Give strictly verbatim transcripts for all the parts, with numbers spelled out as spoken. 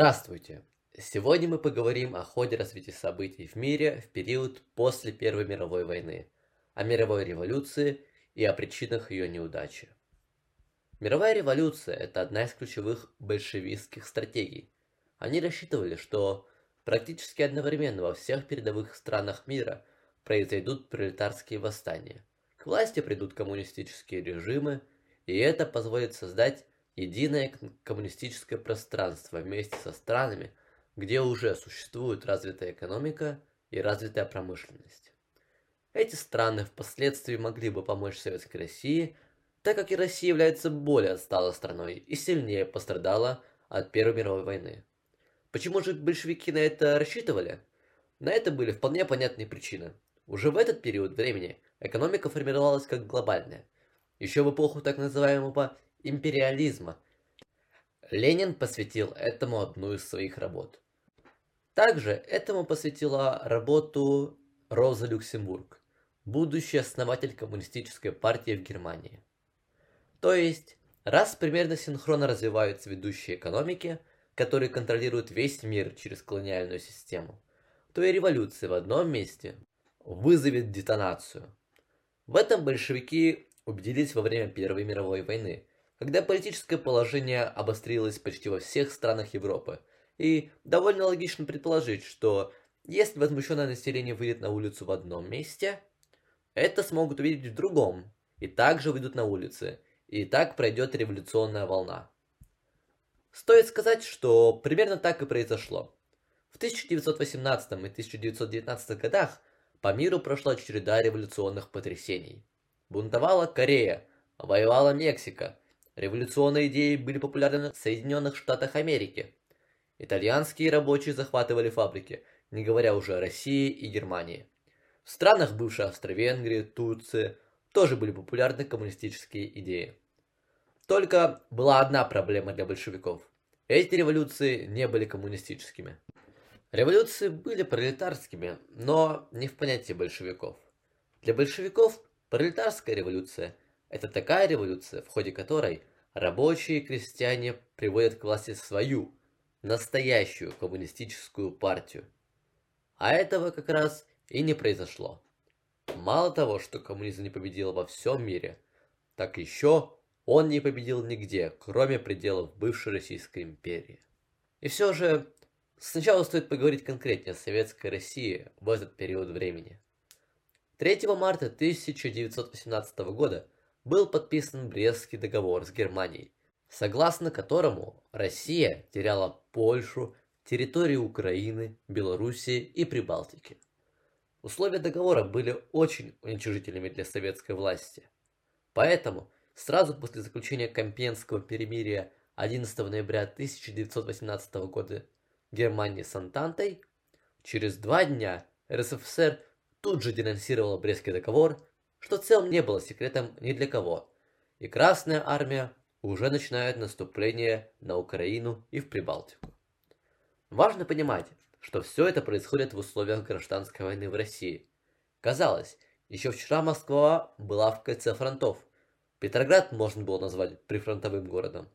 Здравствуйте! Сегодня мы поговорим о ходе развития событий в мире в период после Первой мировой войны, о мировой революции и о причинах ее неудачи. Мировая революция – это одна из ключевых большевистских стратегий. Они рассчитывали, что практически одновременно во всех передовых странах мира произойдут пролетарские восстания, к власти придут коммунистические режимы, и это позволит создать единое коммунистическое пространство вместе со странами, где уже существует развитая экономика и развитая промышленность. Эти страны впоследствии могли бы помочь Советской России, так как и Россия является более отсталой страной и сильнее пострадала от Первой мировой войны. Почему же большевики на это рассчитывали? На это были вполне понятные причины. Уже в этот период времени экономика формировалась как глобальная. Еще в эпоху так называемого империализма Ленин посвятил этому одну из своих работ. Также этому посвятила работу Роза Люксембург, будущий основатель коммунистической партии в Германии. То есть, раз примерно синхронно развиваются ведущие экономики, которые контролируют весь мир через колониальную систему, то и революция в одном месте вызовет детонацию. В этом большевики убедились во время Первой мировой войны, когда политическое положение обострилось почти во всех странах Европы, и довольно логично предположить, что если возмущенное население выйдет на улицу в одном месте, это смогут увидеть в другом, и также выйдут на улицы, и так пройдет революционная волна. Стоит сказать, что примерно так и произошло. В тысяча девятьсот восемнадцатом и тысяча девятьсот девятнадцатом годах по миру прошла череда революционных потрясений. Бунтовала Корея, воевала Мексика, революционные идеи были популярны в Соединенных Штатах Америки. Итальянские рабочие захватывали фабрики, не говоря уже о России и Германии. В странах бывшей Австро-Венгрии, Турции тоже были популярны коммунистические идеи. Только была одна проблема для большевиков. Эти революции не были коммунистическими. Революции были пролетарскими, но не в понятии большевиков. Для большевиков пролетарская революция – это такая революция, в ходе которой рабочие и крестьяне приводят к власти свою, настоящую коммунистическую партию. А этого как раз и не произошло. Мало того, что коммунизм не победил во всем мире, так еще он не победил нигде, кроме пределов бывшей Российской империи. И все же, сначала стоит поговорить конкретнее о Советской России в этот период времени. третьего марта тысяча девятьсот восемнадцатого года был подписан Брестский договор с Германией, согласно которому Россия теряла Польшу, территории Украины, Белоруссии и Прибалтики. Условия договора были очень уничижительными для советской власти. Поэтому сразу после заключения Компьенского перемирия одиннадцатого ноября тысяча девятьсот восемнадцатого года Германии с Антантой, через два дня эр эс эф эс эр тут же денонсировала Брестский договор, что в целом не было секретом ни для кого, и Красная Армия уже начинает наступление на Украину и в Прибалтику. Важно понимать, что все это происходит в условиях гражданской войны в России. Казалось, еще вчера Москва была в кольце фронтов, Петроград можно было назвать прифронтовым городом.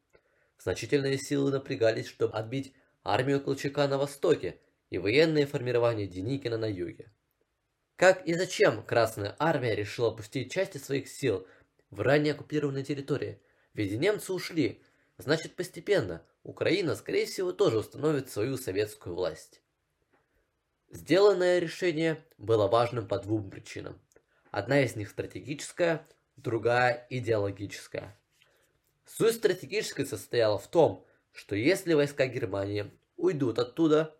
Значительные силы напрягались, чтобы отбить армию Колчака на востоке и военные формирования Деникина на юге. Как и зачем Красная Армия решила пустить части своих сил в ранее оккупированной территории? Ведь немцы ушли, значит постепенно Украина, скорее всего, тоже установит свою советскую власть. Сделанное решение было важным по двум причинам. Одна из них стратегическая, другая идеологическая. Суть стратегической состояла в том, что если войска Германии уйдут оттуда,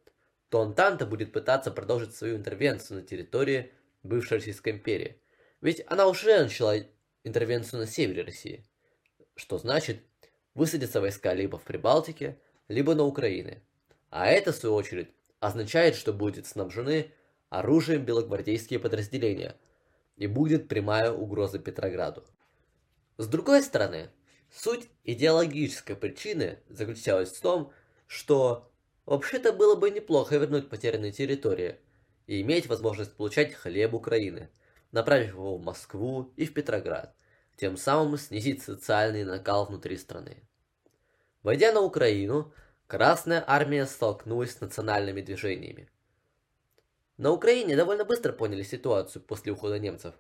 то Антанта будет пытаться продолжить свою интервенцию на территории бывшей Российской империи. Ведь она уже начала интервенцию на севере России. Что значит, высадятся войска либо в Прибалтике, либо на Украине. А это, в свою очередь, означает, что будут снабжены оружием белогвардейские подразделения и будет прямая угроза Петрограду. С другой стороны, суть идеологической причины заключалась в том, что вообще-то было бы неплохо вернуть потерянные территории и иметь возможность получать хлеб Украины, направив его в Москву и в Петроград, тем самым снизить социальный накал внутри страны. Войдя на Украину, Красная армия столкнулась с национальными движениями. На Украине довольно быстро поняли ситуацию после ухода немцев.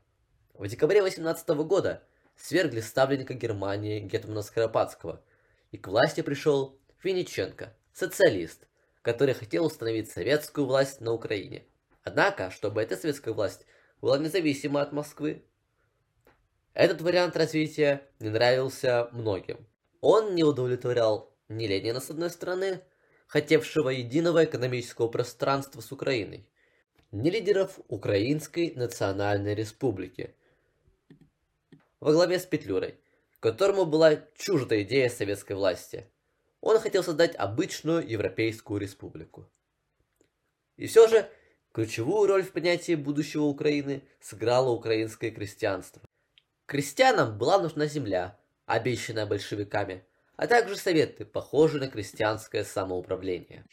В декабре восемнадцатого года свергли ставленника Германии гетмана Скоропадского, и к власти пришел Виниченко, социалист, который хотел установить советскую власть на Украине. Однако, чтобы эта советская власть была независима от Москвы, этот вариант развития не нравился многим. Он не удовлетворял ни Ленина с одной стороны, хотевшего единого экономического пространства с Украиной, ни лидеров Украинской Национальной Республики во главе с Петлюрой, которому была чужда идея советской власти. Он хотел создать обычную Европейскую Республику. И все же ключевую роль в понятии будущего Украины сыграло украинское крестьянство. Крестьянам была нужна земля, обещанная большевиками, а также советы, похожие на крестьянское самоуправление.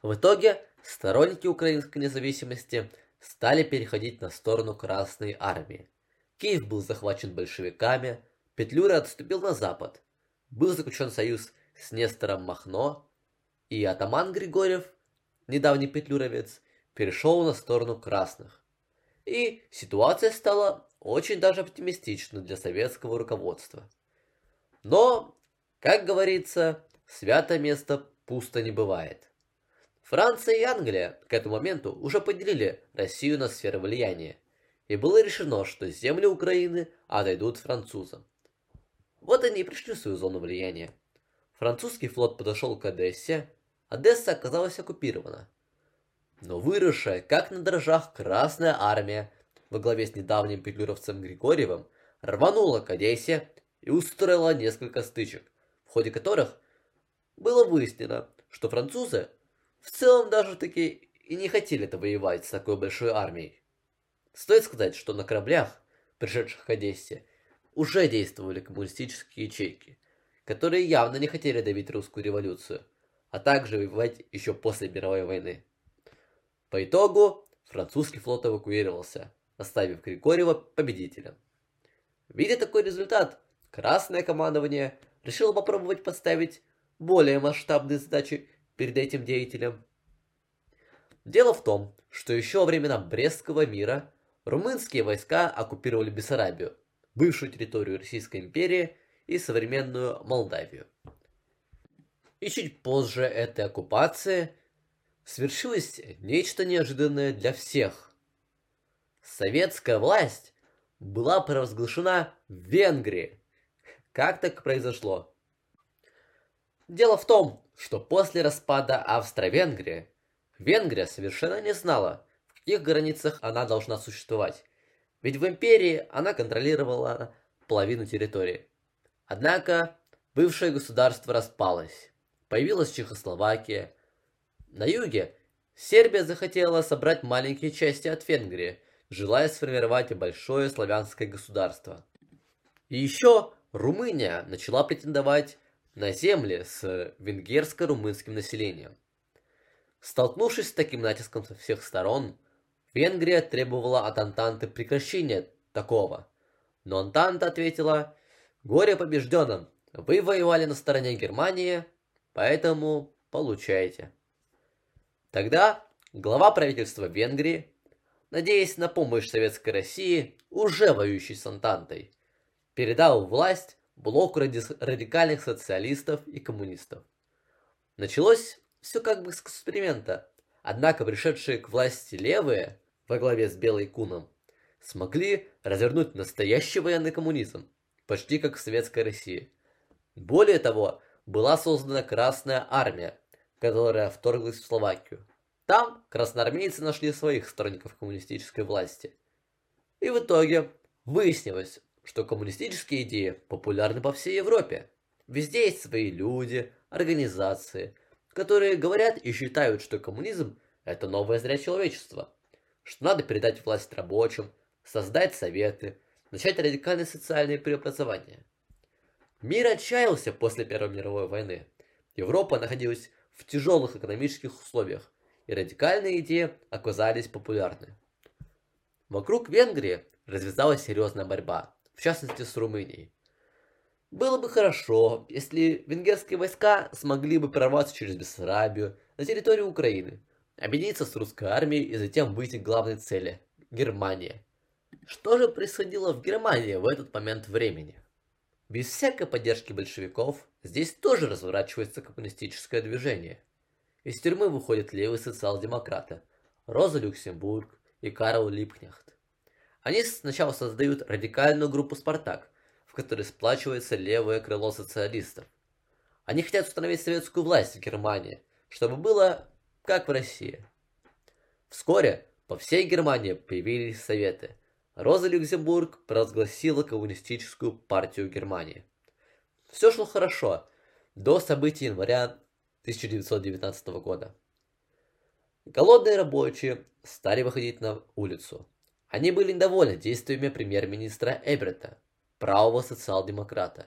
В итоге сторонники украинской независимости стали переходить на сторону Красной Армии. Киев был захвачен большевиками, Петлюра отступил на запад, был заключен союз с Нестором Махно, и атаман Григорьев, недавний петлюровец, перешел на сторону красных. И ситуация стала очень даже оптимистичной для советского руководства. Но, как говорится, святое место пусто не бывает. Франция и Англия к этому моменту уже поделили Россию на сферы влияния, и было решено, что земли Украины отойдут французам. Вот они и пришли в свою зону влияния. Французский флот подошел к Одессе, Одесса оказалась оккупирована. Но выросшая, как на дрожжах, Красная Армия во главе с недавним петлюровцем Григорьевым рванула к Одессе и устроила несколько стычек, в ходе которых было выяснено, что французы в целом даже таки и не хотели-то воевать с такой большой армией. Стоит сказать, что на кораблях, пришедших к Одессе, уже действовали коммунистические ячейки, которые явно не хотели давить русскую революцию, а также воевать еще после мировой войны. По итогу французский флот эвакуировался, оставив Григорьева победителем. Видя такой результат, Красное командование решило попробовать подставить более масштабные задачи перед этим деятелем. Дело в том, что еще во времена Брестского мира румынские войска оккупировали Бессарабию, бывшую территорию Российской империи и современную Молдавию. И чуть позже этой оккупации свершилось нечто неожиданное для всех. Советская власть была провозглашена в Венгрии. Как так произошло? Дело в том, что после распада Австро-Венгрии Венгрия совершенно не знала, в каких границах она должна существовать, ведь в империи она контролировала половину территории. Однако бывшее государство распалось, появилась Чехословакия. На юге Сербия захотела собрать маленькие части от Венгрии, желая сформировать большое славянское государство. И еще Румыния начала претендовать на земли с венгерско-румынским населением. Столкнувшись с таким натиском со всех сторон, Венгрия требовала от Антанты прекращения такого. Но Антанта ответила: «Горе побежденным, вы воевали на стороне Германии, поэтому получайте». Тогда глава правительства Венгрии, надеясь на помощь Советской России, уже воюющей с Антантой, передал власть блоку радикальных социалистов и коммунистов. Началось все как бы с эксперимента, однако пришедшие к власти левые, во главе с Белой Куном, смогли развернуть настоящий военный коммунизм, почти как в Советской России. Более того, была создана Красная Армия, которая вторглась в Словакию. Там красноармейцы нашли своих сторонников коммунистической власти. И в итоге выяснилось, что коммунистические идеи популярны по всей Европе. Везде есть свои люди, организации, которые говорят и считают, что коммунизм – это новая зря человечества, что надо передать власть рабочим, создать советы, начать радикальные социальные преобразования. Мир отчаялся после Первой мировой войны. Европа находилась в тяжелых экономических условиях, и радикальные идеи оказались популярны. Вокруг Венгрии развязалась серьезная борьба, в частности с Румынией. Было бы хорошо, если венгерские войска смогли бы прорваться через Бессарабию на территорию Украины, объединиться с русской армией и затем выйти к главной цели – Германия. Что же происходило в Германии в этот момент времени? Без всякой поддержки большевиков здесь тоже разворачивается коммунистическое движение. Из тюрьмы выходят левые социал-демократы Роза Люксембург и Карл Либкнехт. Они сначала создают радикальную группу «Спартак», в которой сплачивается левое крыло социалистов. Они хотят установить советскую власть в Германии, чтобы было как в России. Вскоре по всей Германии появились советы. Роза Люксембург провозгласила коммунистическую партию Германии. Все шло хорошо до событий января тысяча девятьсот девятнадцатого года. Голодные рабочие стали выходить на улицу. Они были недовольны действиями премьер-министра Эбрета, правого социал-демократа.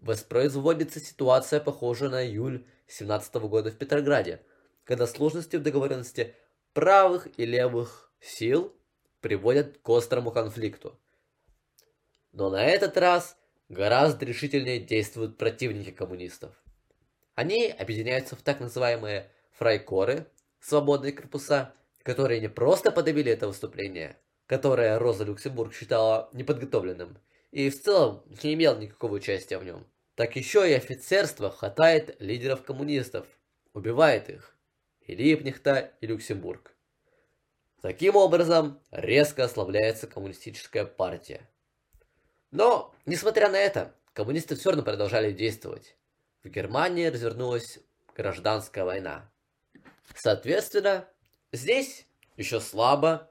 Воспроизводится ситуация, похожая на июль тысяча девятьсот семнадцатого года в Петрограде, когда сложности в договоренности правых и левых сил приводят к острому конфликту. Но на этот раз гораздо решительнее действуют противники коммунистов. Они объединяются в так называемые фрайкоры, свободные корпуса, которые не просто подавили это выступление, которое Роза Люксембург считала неподготовленным и в целом не имел никакого участия в нем. Так еще и офицерство хватает лидеров коммунистов, убивает их, и Либкнехта, и Люксембург. Таким образом, резко ослабляется коммунистическая партия. Но, несмотря на это, коммунисты все равно продолжали действовать. В Германии развернулась гражданская война. Соответственно, здесь еще слабо,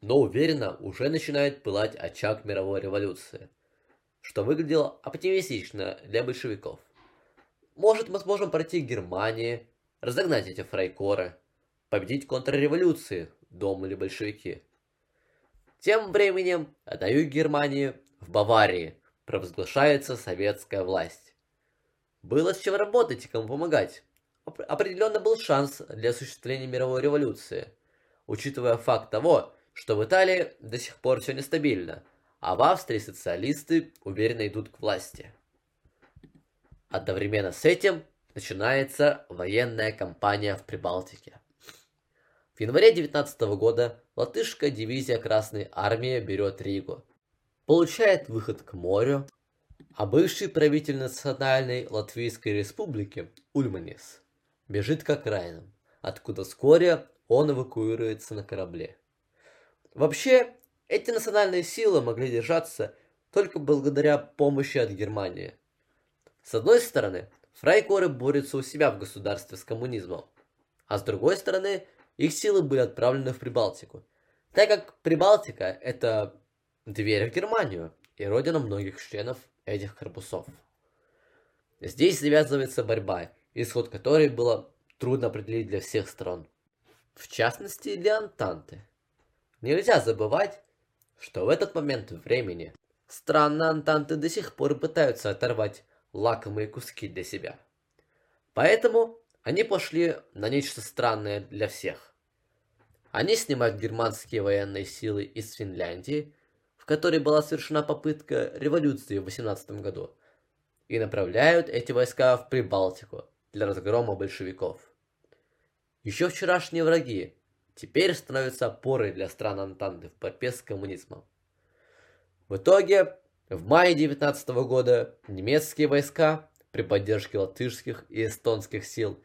но уверенно уже начинает пылать очаг мировой революции, что выглядело оптимистично для большевиков. Может, мы сможем пройти к Германии, разогнать эти фрайкоры, победить контрреволюции, думали большевики. Тем временем на юге Германии, в Баварии, провозглашается советская власть. Было с чем работать и кому помогать. Определенно был шанс для осуществления мировой революции, учитывая факт того, что в Италии до сих пор все нестабильно, а в Австрии социалисты уверенно идут к власти. Одновременно с этим начинается военная кампания в Прибалтике. В январе тысяча девятьсот девятнадцатого года латышская дивизия Красной Армии берет Ригу, получает выход к морю, а бывший правитель Национальной Латвийской Республики Ульманис бежит к окраинам, откуда вскоре он эвакуируется на корабле. Вообще, эти национальные силы могли держаться только благодаря помощи от Германии. С одной стороны, фрайкоры борются у себя в государстве с коммунизмом, а с другой стороны, их силы были отправлены в Прибалтику, так как Прибалтика – это дверь в Германию и родина многих членов этих корпусов. Здесь завязывается борьба, исход которой было трудно определить для всех сторон, в частности для Антанты. Нельзя забывать, что в этот момент времени страны Антанты до сих пор пытаются оторвать лакомые куски для себя. Поэтому они пошли на нечто странное для всех. Они снимают германские военные силы из Финляндии, в которой была совершена попытка революции в восемнадцатом году, и направляют эти войска в Прибалтику для разгрома большевиков. Еще вчерашние враги теперь становятся опорой для стран Антанты в борьбе с коммунизмом. В итоге, в мае тысяча девятьсот девятнадцатого года немецкие войска при поддержке латышских и эстонских сил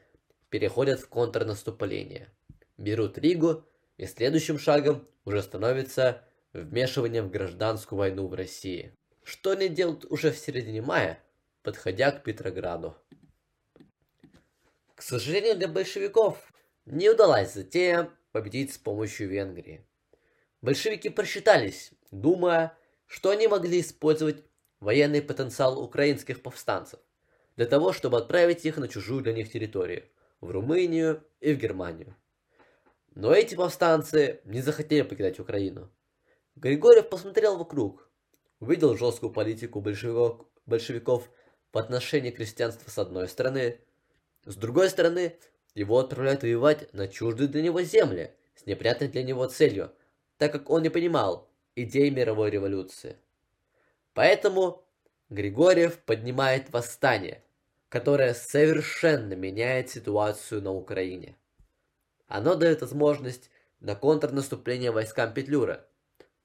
переходят в контрнаступление, берут Ригу, и следующим шагом уже становится вмешивание в гражданскую войну в России, что они делают уже в середине мая, подходя к Петрограду. К сожалению для большевиков, не удалась затея победить с помощью Венгрии. Большевики просчитались, думая, что они могли использовать военный потенциал украинских повстанцев для того, чтобы отправить их на чужую для них территорию, в Румынию и в Германию. Но эти повстанцы не захотели покидать Украину. Григорьев посмотрел вокруг, увидел жесткую политику большевиков, большевиков по отношению к крестьянству с одной стороны, с другой стороны, его отправляют воевать на чуждые для него земли, с неприятной для него целью, так как он не понимал идей мировой революции. Поэтому Григорьев поднимает восстание, которое совершенно меняет ситуацию на Украине. Оно дает возможность на контрнаступление войскам Петлюра,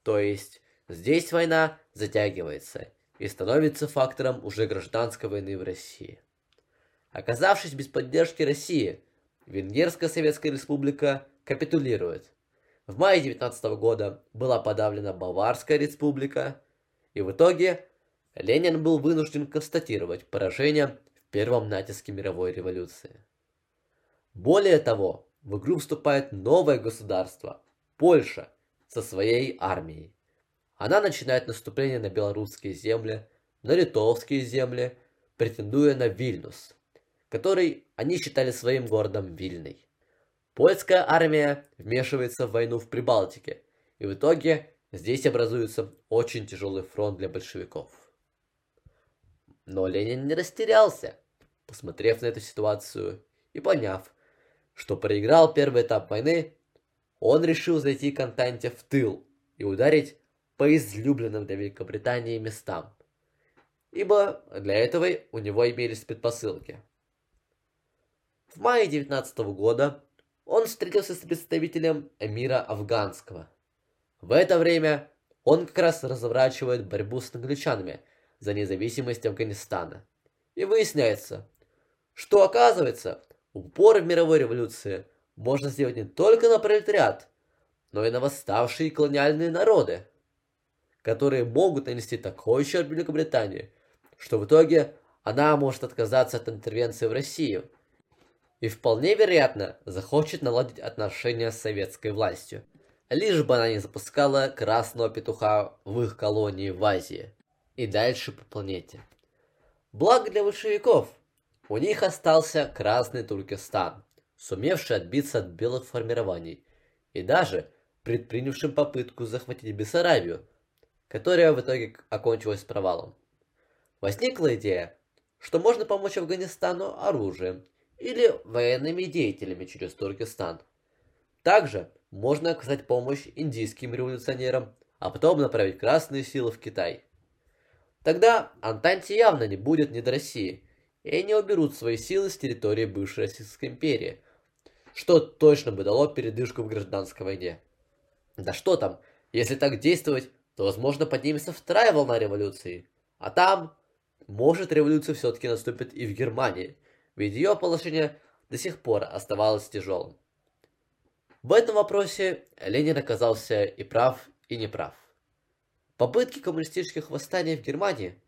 то есть здесь война затягивается и становится фактором уже гражданской войны в России. Оказавшись без поддержки России, Венгерская Советская Республика капитулирует. В мае девятнадцатого года была подавлена Баварская Республика, и в итоге Ленин был вынужден констатировать поражение в первом натиске мировой революции. Более того, в игру вступает новое государство – Польша со своей армией. Она начинает наступление на белорусские земли, на литовские земли, претендуя на Вильнюс, который они считали своим городом Вильной. Польская армия вмешивается в войну в Прибалтике, и в итоге здесь образуется очень тяжелый фронт для большевиков. Но Ленин не растерялся, посмотрев на эту ситуацию и поняв, что проиграл первый этап войны, он решил зайти Константе в тыл и ударить по излюбленным для Великобритании местам, ибо для этого у него имелись предпосылки. В мае девятнадцатого года он встретился с представителем эмира афганского. В это время он как раз разворачивает борьбу с англичанами за независимость Афганистана. И выясняется, что, оказывается, упор в мировой революции можно сделать не только на пролетариат, но и на восставшие колониальные народы, которые могут нанести такой ущерб Великобритании, что в итоге она может отказаться от интервенции в Россию и вполне вероятно захочет наладить отношения с советской властью, лишь бы она не запускала красного петуха в их колонии в Азии и дальше по планете. Благо для большевиков, у них остался Красный Туркестан, сумевший отбиться от белых формирований и даже предпринявшим попытку захватить Бессарабию, которая в итоге окончилась провалом. Возникла идея, что можно помочь Афганистану оружием или военными деятелями через Туркестан. Также можно оказать помощь индийским революционерам, а потом направить красные силы в Китай. Тогда Антанте явно не будет ни до России, и они уберут свои силы с территории бывшей Российской империи, что точно бы дало передышку в гражданской войне. Да что там, если так действовать, то возможно поднимется вторая волна революции, а там, может, революция все-таки наступит и в Германии, ведь ее положение до сих пор оставалось тяжелым. В этом вопросе Ленин оказался и прав, и не прав. Попытки коммунистических восстаний в Германии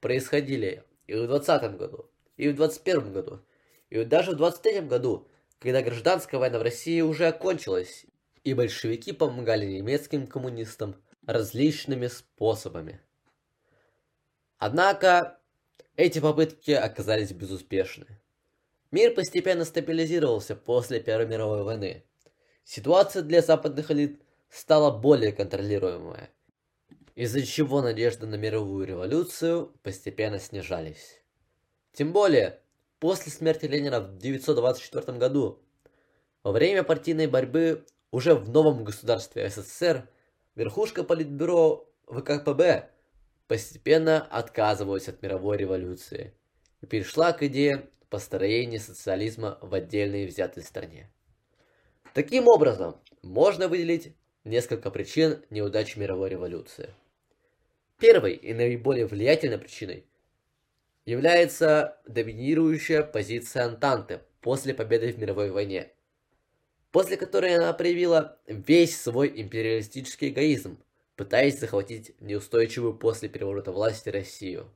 происходили и в двадцатом году, и в двадцать первом году, и даже в двадцать третьем году, когда гражданская война в России уже окончилась, и большевики помогали немецким коммунистам различными способами. Однако эти попытки оказались безуспешны. Мир постепенно стабилизировался после Первой мировой войны. Ситуация для западных элит стала более контролируемая, из-за чего надежды на мировую революцию постепенно снижались. Тем более, после смерти Ленина в тысяча девятьсот двадцать четвёртом году, во время партийной борьбы уже в новом государстве СССР, верхушка политбюро ВКПБ постепенно отказывалась от мировой революции и перешла к идее построения социализма в отдельной взятой стране. Таким образом, можно выделить несколько причин неудачи мировой революции. Первой и наиболее влиятельной причиной является доминирующая позиция Антанты после победы в мировой войне, после которой она проявила весь свой империалистический эгоизм, пытаясь захватить неустойчивую после переворота власти Россию,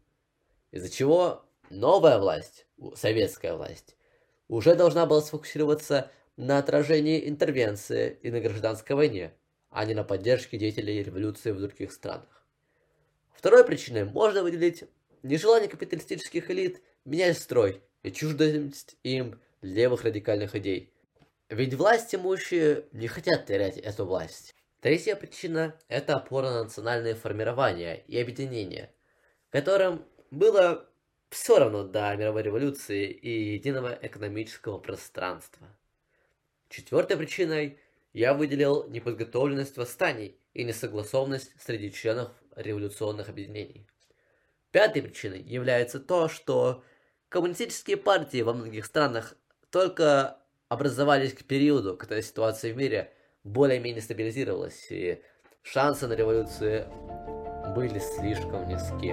из-за чего новая власть, советская власть, уже должна была сфокусироваться на отражении интервенции и на гражданской войне, а не на поддержке деятелей революции в других странах. Второй причиной можно выделить нежелание капиталистических элит менять строй и чуждость им левых радикальных идей, ведь власть имущие не хотят терять эту власть. Третья причина – это опора на национальные формирования и объединения, которым было все равно до мировой революции и единого экономического пространства. Четвертой причиной я выделил неподготовленность восстаний и несогласованность среди членов революционных объединений. Пятой причиной является то, что коммунистические партии во многих странах только образовались к периоду, когда ситуация в мире более-менее стабилизировалась, и шансы на революцию были слишком низки.